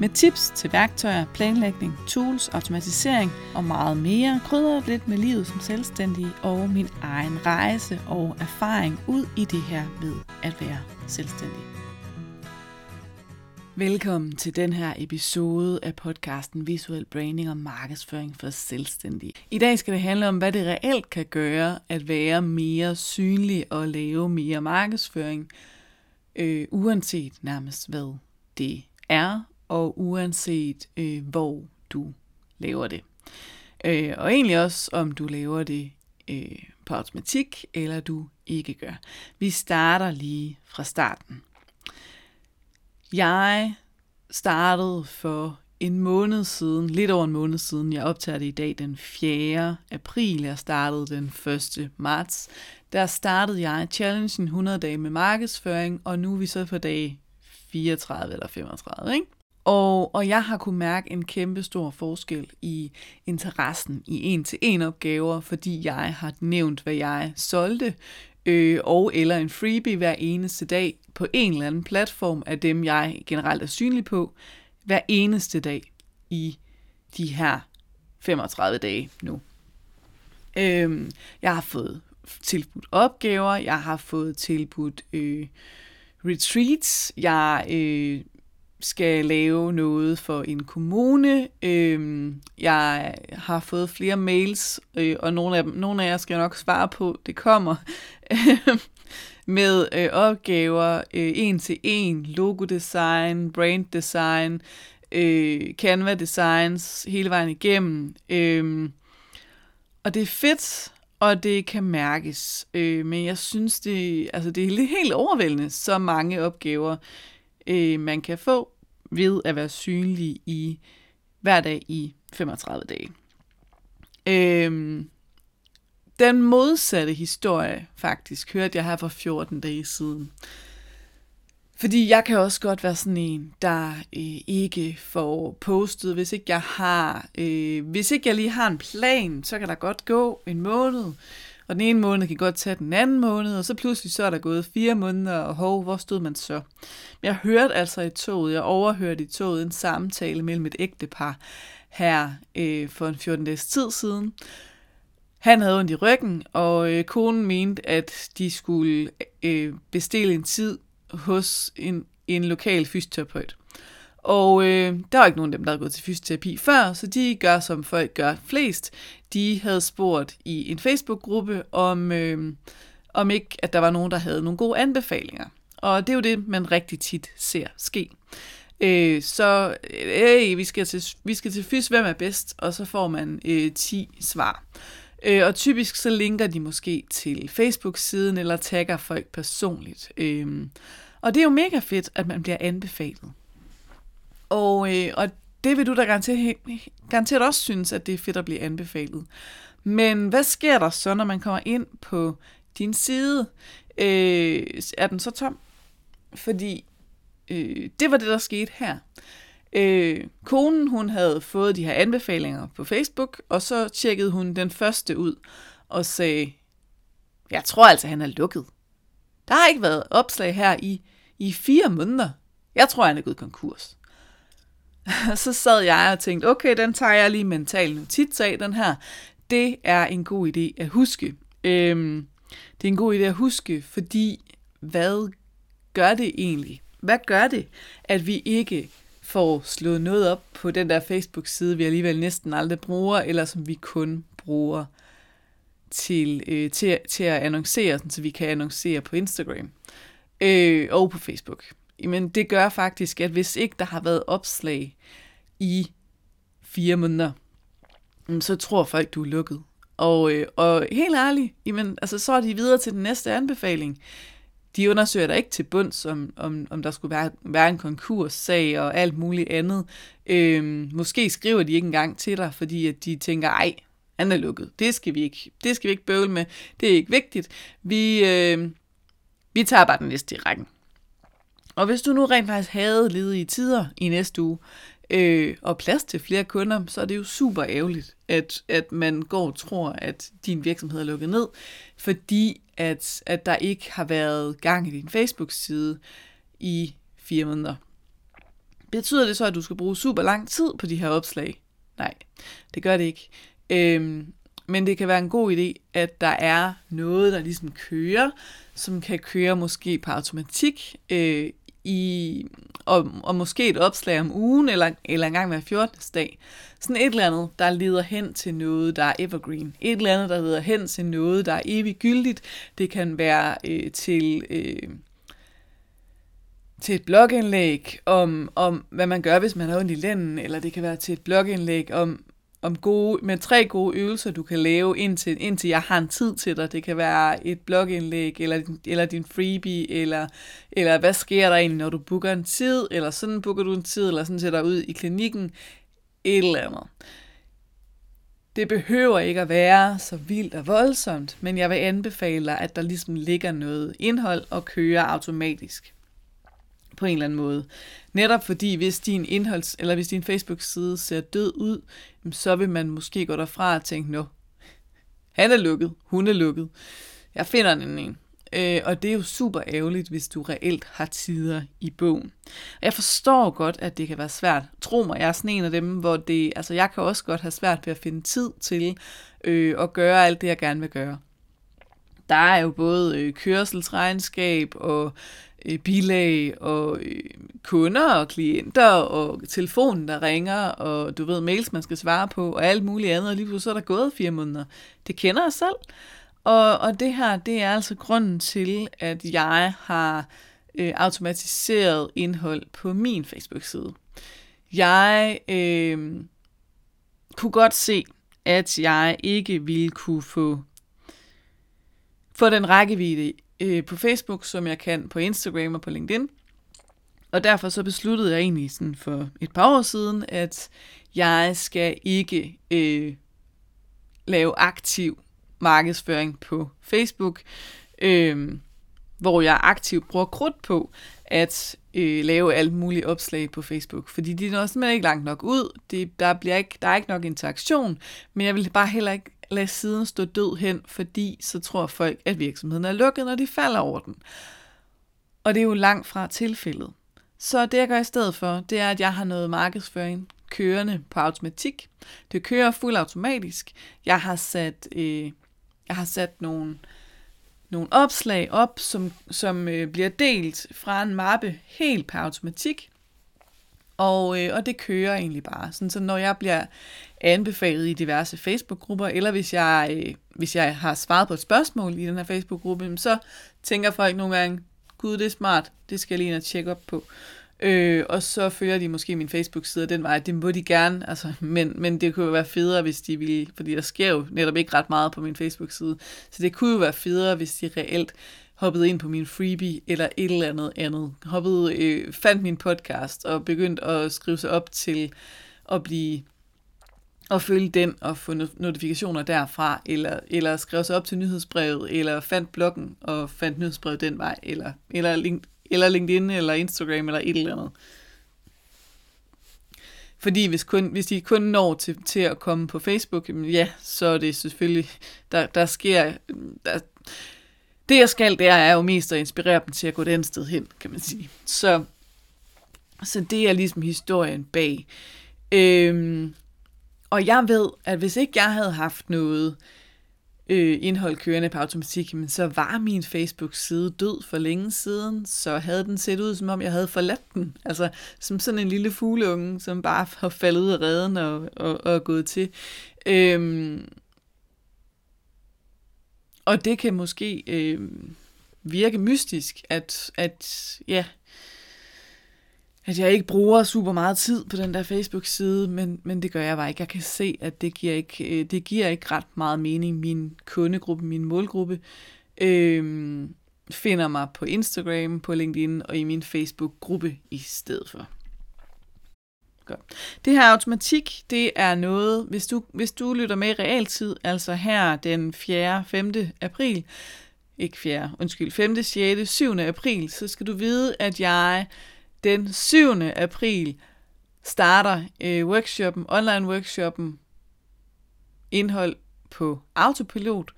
med tips til værktøjer, planlægning, tools, automatisering og meget mere. Krydder lidt med livet som selvstændig og min egen rejse og erfaring ud i det her med at være selvstændig. Velkommen til den her episode af podcasten Visuel Branding og Markedsføring for Selvstændige. I dag skal det handle om, hvad det reelt kan gøre at være mere synlig og lave mere markedsføring, uanset nærmest hvad det er, og uanset hvor du laver det. Og egentlig også, om du laver det på automatik, eller du ikke gør. Vi starter lige fra starten. Jeg startede for lidt over en måned siden, jeg optager det i dag den 4. april, jeg startede den 1. marts, der startede jeg challengen 100 dage med markedsføring, og nu er vi så på dag 34 eller 35, ikke? Og jeg har kunnet mærke en kæmpe stor forskel i interessen i en-til-en opgaver, fordi jeg har nævnt, hvad jeg solgte, og eller en freebie hver eneste dag på en eller anden platform af dem, jeg generelt er synlig på, hver eneste dag i de her 35 dage nu. Jeg har fået tilbudt opgaver, jeg har fået tilbudt retreats, jeg skal lave noget for en kommune. Jeg har fået flere mails, og nogle af jer skal jeg nok svare på, det kommer, med opgaver, en-til-en, logodesign, branddesign, Canva designs, hele vejen igennem. Og det er fedt, og det kan mærkes. Men jeg synes, det er helt overvældende, så mange opgaver, man kan få ved at være synlig i hver dag i 35 dage. Den modsatte historie faktisk hørte jeg her for 14 dage siden. Fordi jeg kan også godt være sådan en, der ikke får postet, hvis ikke jeg lige har en plan, så kan der godt gå en måned. Og den ene måned kan godt tage den anden måned, og så pludselig så er der gået 4 måneder, og hvor stod man så? Jeg hørte altså overhørte i toget en samtale mellem et ægtepar her for en 14 dages tid siden. Han havde ondt i ryggen, og konen mente, at de skulle bestille en tid hos en lokal fysioterapeut. Og der var ikke nogen af dem, der havde gået til fysioterapi før, så de gør, som folk gør flest. De havde spurgt i en Facebook-gruppe, om ikke, at der var nogen, der havde nogle gode anbefalinger. Og det er jo det, man rigtig tit ser ske. Vi skal til fys, hvem er bedst? Og så får man 10 svar. Og typisk så linker de måske til Facebook-siden, eller tagger folk personligt. Og det er jo mega fedt, at man bliver anbefalet. Og det vil du da garanteret også synes, at det er fedt at blive anbefalet. Men hvad sker der så, når man kommer ind på din side? Er den så tom? Fordi det var det, der skete her. Konen, hun havde fået de her anbefalinger på Facebook, og så tjekkede hun den første ud og sagde, jeg tror altså, han er lukket. Der har ikke været opslag her i 4 måneder. Jeg tror, han er gået konkurs. Så sad jeg og tænkte, okay, den tager jeg lige mentalt notits af, den her. Det er en god idé at huske. Fordi hvad gør det egentlig? Hvad gør det, at vi ikke får slået noget op på den der Facebook-side, vi alligevel næsten aldrig bruger, eller som vi kun bruger til at annoncere, så vi kan annoncere på Instagram og på Facebook? Men det gør faktisk, at hvis ikke der har været opslag i 4 måneder, så tror folk, du er lukket. Og helt ærligt, så er de videre til den næste anbefaling. De undersøger der ikke til bunds, om der skulle være en konkurssag og alt muligt andet. Måske skriver de ikke engang til dig, fordi at de tænker, ej, Han er lukket. Det skal vi ikke bøvle med. Det er ikke vigtigt. Vi tager bare den næste i rækken. Og hvis du nu rent faktisk havde ledige tider i næste uge, og plads til flere kunder, så er det jo super ærgerligt, at man går og tror, at din virksomhed er lukket ned, fordi at der ikke har været gang i din Facebook-side i 4 måneder. Betyder det så, at du skal bruge super lang tid på de her opslag? Nej, det gør det ikke. Men det kan være en god idé, at der er noget, der ligesom kører, som kan køre måske på automatik, og måske et opslag om ugen, eller en gang hver 14. dag. Sådan et eller andet, der leder hen til noget, der er evergreen. Et eller andet, der leder hen til noget, der er eviggyldigt. Det kan være til et blogindlæg om, hvad man gør, hvis man har ondt i lænden, eller det kan være til et blogindlæg med 3 gode øvelser, du kan lave, indtil jeg har en tid til dig. Det kan være et blogindlæg, eller din freebie, eller hvad sker der egentlig, når du booker en tid, eller sådan booker du en tid, eller sådan sætter ud i klinikken, et eller andet. Det behøver ikke at være så vildt og voldsomt, men jeg vil anbefale dig, at der ligesom ligger noget indhold og kører automatisk på en eller anden måde. Netop fordi, hvis din Facebook-side ser død ud, så vil man måske gå derfra og tænke, nå, han er lukket, hun er lukket, jeg finder en. Og det er jo super ærgerligt, hvis du reelt har tider i bogen. Og jeg forstår godt, at det kan være svært. Tro mig, jeg er sådan en af dem, hvor det, altså jeg kan også godt have svært ved at finde tid til at gøre alt det, jeg gerne vil gøre. Der er jo både kørselsregnskab og bilag og kunder og klienter og telefonen, der ringer, og du ved, mails, man skal svare på, og alt muligt andet, og lige pludselig så er der gået 4 måneder. Det kender jeg selv, og det her, det er altså grunden til, at jeg har automatiseret indhold på min Facebook-side. Jeg kunne godt se, at jeg ikke ville kunne få den rækkevidde på Facebook, som jeg kan på Instagram og på LinkedIn. Og derfor så besluttede jeg egentlig sådan for et par år siden, at jeg skal ikke lave aktiv markedsføring på Facebook, hvor jeg aktivt bruger krudt på at lave alt muligt opslag på Facebook. Fordi de når simpelthen ikke langt nok ud, der er ikke nok interaktion, men jeg vil bare heller ikke lad siden stå død hen, fordi så tror folk, at virksomheden er lukket, når de falder over den. Og det er jo langt fra tilfældet. Så det jeg gør i stedet for, det er, at jeg har noget markedsføring kørende på automatik. Det kører fuldt automatisk. Jeg har sat, nogle opslag op, som bliver delt fra en mappe helt på automatik. Og det kører egentlig bare. Sådan, så når jeg bliver anbefalet i diverse Facebook-grupper, eller hvis jeg har svaret på et spørgsmål i den her Facebook-gruppe, så tænker folk nogle gange, gud, det er smart, det skal jeg lige ind og tjekke op på. Og så følger de måske min Facebook-side den vej, det må de gerne, altså, men det kunne jo være federe, hvis de ville, fordi der sker jo netop ikke ret meget på min Facebook-side, så det kunne jo være federe, hvis de reelt hoppede ind på min freebie, eller et eller andet, fandt min podcast, og begyndte at skrive sig op til at blive, og følge den, og få notifikationer derfra, eller skrev sig op til nyhedsbrevet, eller fandt bloggen, og fandt nyhedsbrevet den vej, eller LinkedIn, eller Instagram, eller et eller andet. Fordi hvis de kun når til at komme på Facebook, ja, så er det selvfølgelig, der sker... Det jeg skal, det er jo mest at inspirere dem til at gå den sted hen, kan man sige. Så det er ligesom historien bag. Og jeg ved, at hvis ikke jeg havde haft noget indhold kørende på automatik, så var min Facebook-side død for længe siden, så havde den set ud, som om jeg havde forladt den. Altså som sådan en lille fugleunge, som bare har faldet ud af reden og gået til. Og det kan måske virke mystisk, at jeg ikke bruger super meget tid på den der Facebook-side, men det gør jeg bare ikke. Jeg kan se, at det giver ikke ret meget mening. Min kundegruppe, min målgruppe finder mig på Instagram, på LinkedIn og i min Facebook-gruppe i stedet for. Godt. Det her automatik, det er noget, hvis du lytter med i realtid, altså her den 7. april, så skal du vide, at jeg den 7. april starter online workshoppen, indhold på autopilot,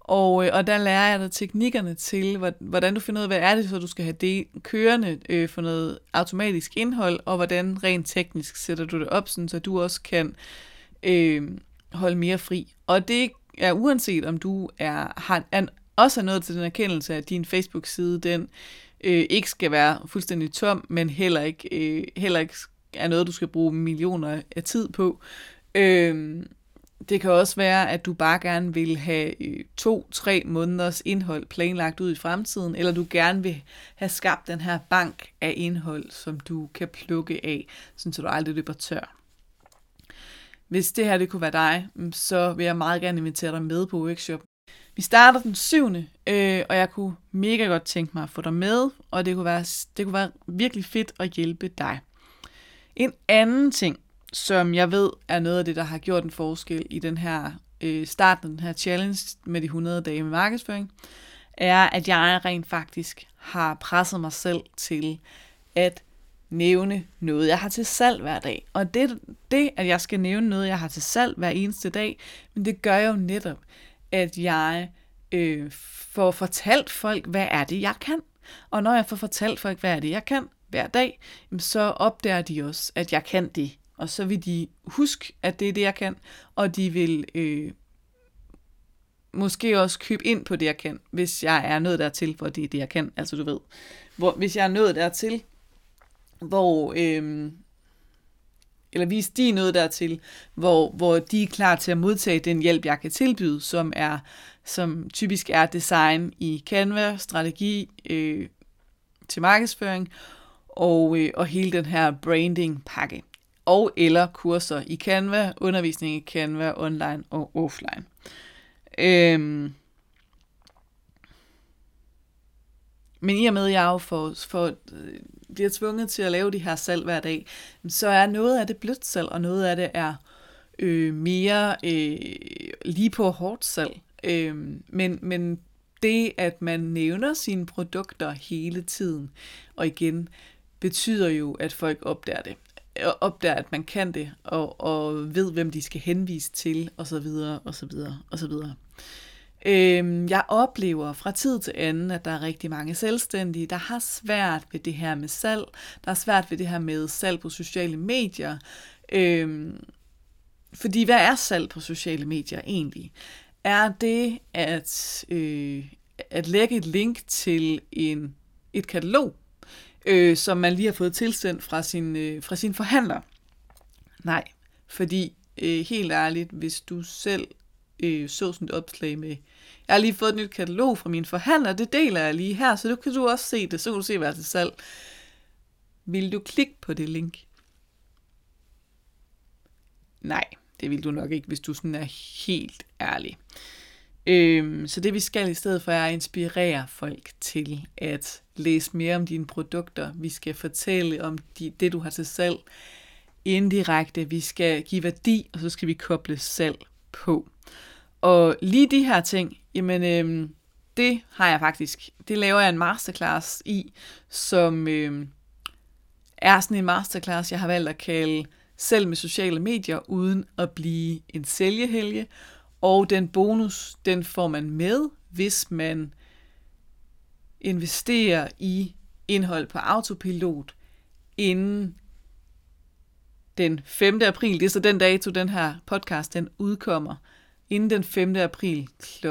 og der lærer jeg dig teknikkerne til, hvordan du finder ud af, hvad er det, så du skal have det kørende for noget automatisk indhold, og hvordan rent teknisk sætter du det op, sådan, så du også kan holde mere fri. Og det er uanset, om du også er nået til den erkendelse, at din Facebook-side, den ikke skal være fuldstændig tom, men heller ikke er noget, du skal bruge millioner af tid på. Det kan også være, at du bare gerne vil have 2-3 måneders indhold planlagt ud i fremtiden, eller du gerne vil have skabt den her bank af indhold, som du kan plukke af, så du aldrig løber tør. Hvis det her det kunne være dig, så vil jeg meget gerne invitere dig med på workshop. Vi starter den 7., og jeg kunne mega godt tænke mig at få dig med, og det kunne være virkelig fedt at hjælpe dig. En anden ting, som jeg ved er noget af det, der har gjort en forskel i den her starten af den her challenge med de 100 dage med markedsføring, er, at jeg rent faktisk har presset mig selv til at nævne noget, jeg har til salg hver dag. Og det, at jeg skal nævne noget, jeg har til salg hver eneste dag, men det gør jo netop, at jeg får fortalt folk, hvad er det, jeg kan. Og når jeg får fortalt folk, hvad er det, jeg kan hver dag, så opdager de også, at jeg kan det. Og så vil de huske, at det er det, jeg kan, og de vil måske også købe ind på det, jeg kan, hvis jeg er nået dertil, for det er det, jeg kan. Altså du ved, hvis jeg er nået dertil, eller hvis de er nået dertil, hvor de er klar til at modtage den hjælp, jeg kan tilbyde, som typisk er design i Canva, strategi til markedsføring, og hele den her branding-pakke. Og eller kurser i Canva, undervisning i Canva, online og offline. Men i og med, at jeg jo bliver tvunget til at lave de her salg hver dag, så er noget af det blødt salg, og noget af det er mere lige på hårdt salg. Men det, at man nævner sine produkter hele tiden, og igen, betyder jo, at folk opdager det. Opdager, at man kan det, og ved, hvem de skal henvise til, osv. Jeg oplever fra tid til anden, at der er rigtig mange selvstændige, der har svært ved det her med salg, der er svært ved det her med salg på sociale medier, fordi hvad er salg på sociale medier egentlig? Er det at lægge et link til et katalog, som man lige har fået tilsendt fra sin forhandler? Nej, fordi helt ærligt, hvis du selv så sådan et opslag med, jeg har lige fået et nyt katalog fra min forhandler, det deler jeg lige her, så kan du også se det, så kan du se, hvad til salg. Vil du klikke på det link? Nej, det vil du nok ikke, hvis du sådan er helt ærlig. Så det vi skal i stedet for er at inspirere folk til at læse mere om dine produkter. Vi skal fortælle om det du har til salg indirekte. Vi skal give værdi, og så skal vi koble salg på. Og lige de her ting, jamen det har jeg faktisk. Det laver jeg en masterclass i, som er sådan en masterclass, jeg har valgt at kalde Selv med sociale medier uden at blive en sælgehelge. Og den bonus, den får man med, hvis man investerer i indhold på autopilot inden den 5. april. Det er så den dato, den her podcast, den udkommer. Inden den 5. april kl.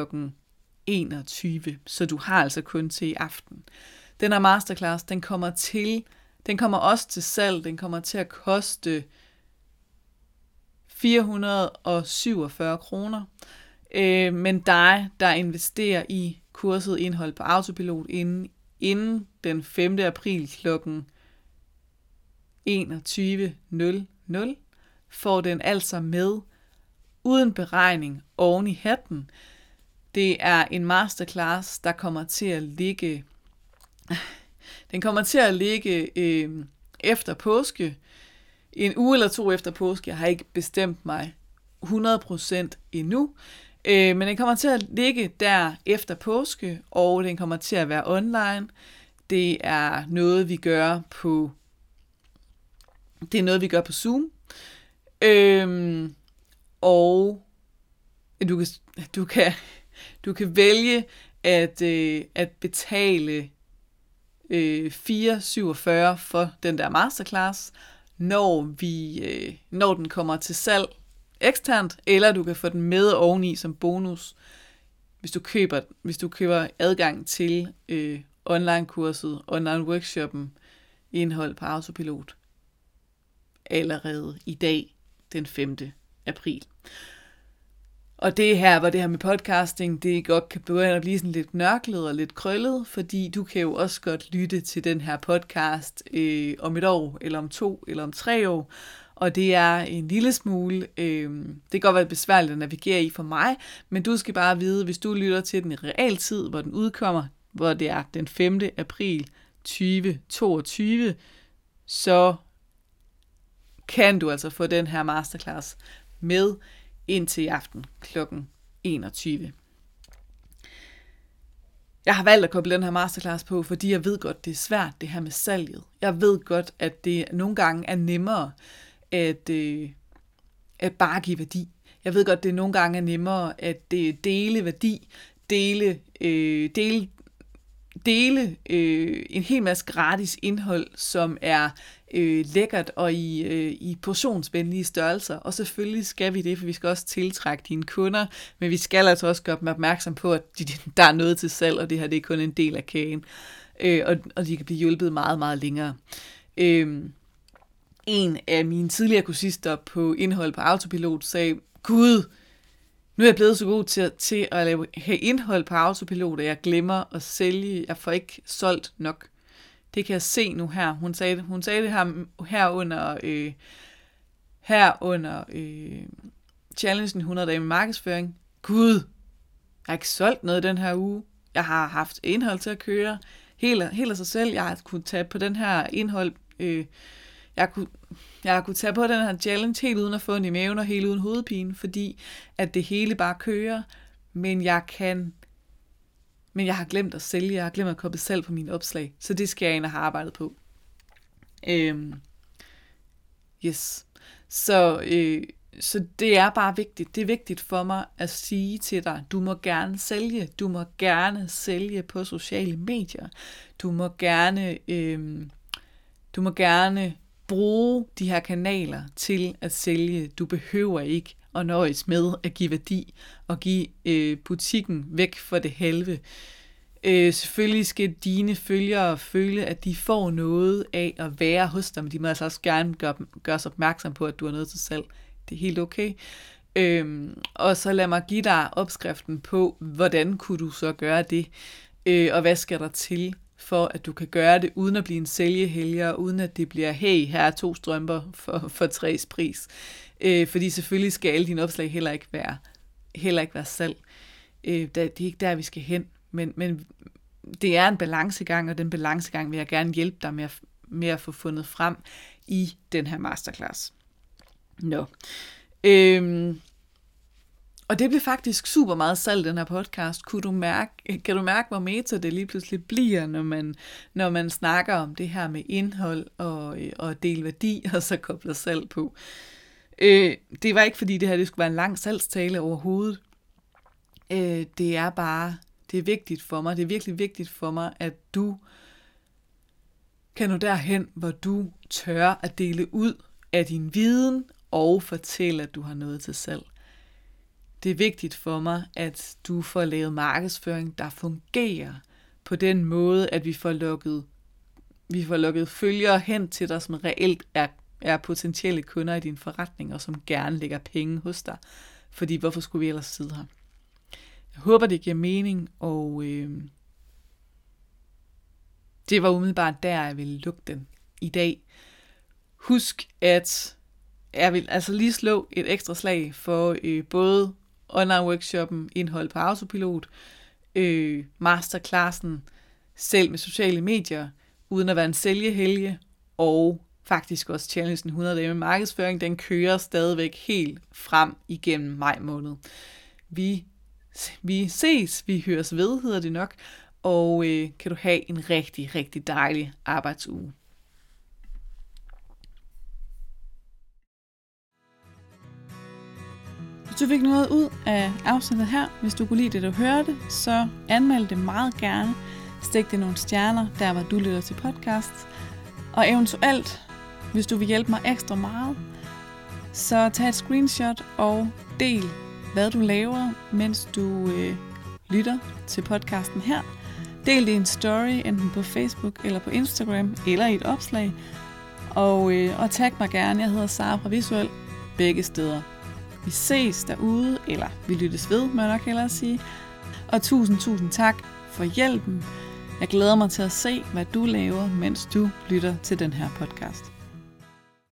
21. Så du har altså kun til i aften. Den her masterclass, den kommer også til salg. Den kommer til at koste 447 kroner, men dig, der investerer i kurset indhold på autopilot inden den 5. april kl. 21.00, får den altså med uden beregning oven i hatten. Det er en masterclass, der kommer til at ligge, efter påske, en uge eller to efter påske. Jeg har ikke bestemt mig 100% endnu. Men den kommer til at ligge der efter påske, og den kommer til at være online. Det er noget, vi gør på Zoom. Og du kan vælge at betale 4,47 for den der masterclass, når den kommer til salg eksternt, eller du kan få den med oveni som bonus, hvis du køber adgang til online-kurset, online-workshoppen, indhold på autopilot allerede i dag, den 5. april. Og det er her, hvor det her med podcasting, det godt kan begynde at blive sådan lidt nørklet og lidt krøllet, fordi du kan jo også godt lytte til den her podcast om et år, eller om 2, eller om 3 år, og det er en lille smule, det kan godt være besværligt at navigere i for mig, men du skal bare vide, hvis du lytter til den i realtid, hvor den udkommer, hvor det er den 5. april 2022, så kan du altså få den her masterclass med indtil i aften kl. 21. Jeg har valgt at koble den her masterclass på, fordi jeg ved godt, det er svært, det her med salget. Jeg ved godt, at det nogle gange er nemmere at bare give værdi. Jeg ved godt, det nogle gange er nemmere at dele værdi, dele en hel masse gratis indhold, som er lækkert og i portionsvenlige størrelser. Og selvfølgelig skal vi det, for vi skal også tiltrække dine kunder, men vi skal altså også gøre dem opmærksom på, at der er noget til salg, og det her det er kun en del af kagen. Og de kan blive hjulpet meget, meget længere. En af mine tidligere kursister på indhold på autopilot sagde, Gud, nu er jeg blevet så god til at lave indhold på autopilot, at jeg glemmer at sælge. Jeg får ikke solgt nok. Det kan jeg se nu her. Hun sagde det her under, challengen 100 dage med markedsføring. Gud, jeg har ikke solgt noget den her uge. Jeg har haft indhold til at køre helt af sig selv. Jeg har kunnet tage på den her indhold. Jeg kunne tage på den her challenge helt uden at få en i maven og helt uden hovedpine, fordi at det hele bare kører, men jeg har glemt at sælge, jeg har glemt at koble salg på mine opslag, så det skal jeg ind og have arbejdet på. Yes. Så det er bare vigtigt. Det er vigtigt for mig at sige til dig, du må gerne sælge. Du må gerne sælge på sociale medier. Du må gerne bruge de her kanaler til at sælge. Du behøver ikke at nøjes med at give værdi og give butikken væk for det halve. Selvfølgelig skal dine følgere føle, at de får noget af at være hos dig, men de må altså også gerne gøre sig opmærksom på, at du har noget til salg. Det er helt okay. Og så lad mig give dig opskriften på, hvordan kunne du så gøre det, og hvad skal der til, for at du kan gøre det, uden at blive en sælgehælger, uden at det bliver, hey, her er 2 strømper for 3's pris. Fordi selvfølgelig skal alle dine opslag heller ikke være salg. Det er ikke der, vi skal hen. Men det er en balancegang, og den balancegang vil jeg gerne hjælpe dig med at få fundet frem i den her masterclass. Nå. Og det blev faktisk super meget salg, den her podcast. Kan du mærke, hvor meta det lige pludselig bliver, når man snakker om det her med indhold og del værdi, og så kobler salg på? Det var ikke, fordi det her det skulle være en lang salgstale overhovedet. Det er vigtigt for mig. Det er virkelig vigtigt for mig, at du kan nå derhen, hvor du tør at dele ud af din viden og fortælle, at du har noget til salg. Det er vigtigt for mig, at du får lavet markedsføring, der fungerer på den måde, at vi får lukket følgere hen til dig, som reelt er potentielle kunder i din forretning, og som gerne lægger penge hos dig. Fordi hvorfor skulle vi ellers sidde her? Jeg håber, det giver mening, og det var umiddelbart der, jeg ville lukke den i dag. Husk, at jeg vil altså lige slå et ekstra slag for både online-workshoppen, indhold på autopilot, masterclassen, selv med sociale medier, uden at være en sælgehelge, og faktisk også challengen 100 dage med markedsføring, den kører stadigvæk helt frem igennem maj måned. Vi ses, vi høres ved, hedder det nok, og kan du have en rigtig, rigtig dejlig arbejdsuge. Hvis du fik noget ud af afsnittet her, hvis du kunne lide det, du hørte, så anmeld det meget gerne. Stik det nogle stjerner, der hvor du lytter til podcasts. Og eventuelt, hvis du vil hjælpe mig ekstra meget, så tag et screenshot og del, hvad du laver, mens du lytter til podcasten her. Del det i en story, enten på Facebook eller på Instagram, eller i et opslag. Og tag mig gerne, jeg hedder Sara fra Visuel, begge steder. Vi ses derude, eller vi lyttes ved, må jeg nok hellere sige. Og tusind tak for hjælpen. Jeg glæder mig til at se, hvad du laver, mens du lytter til den her podcast.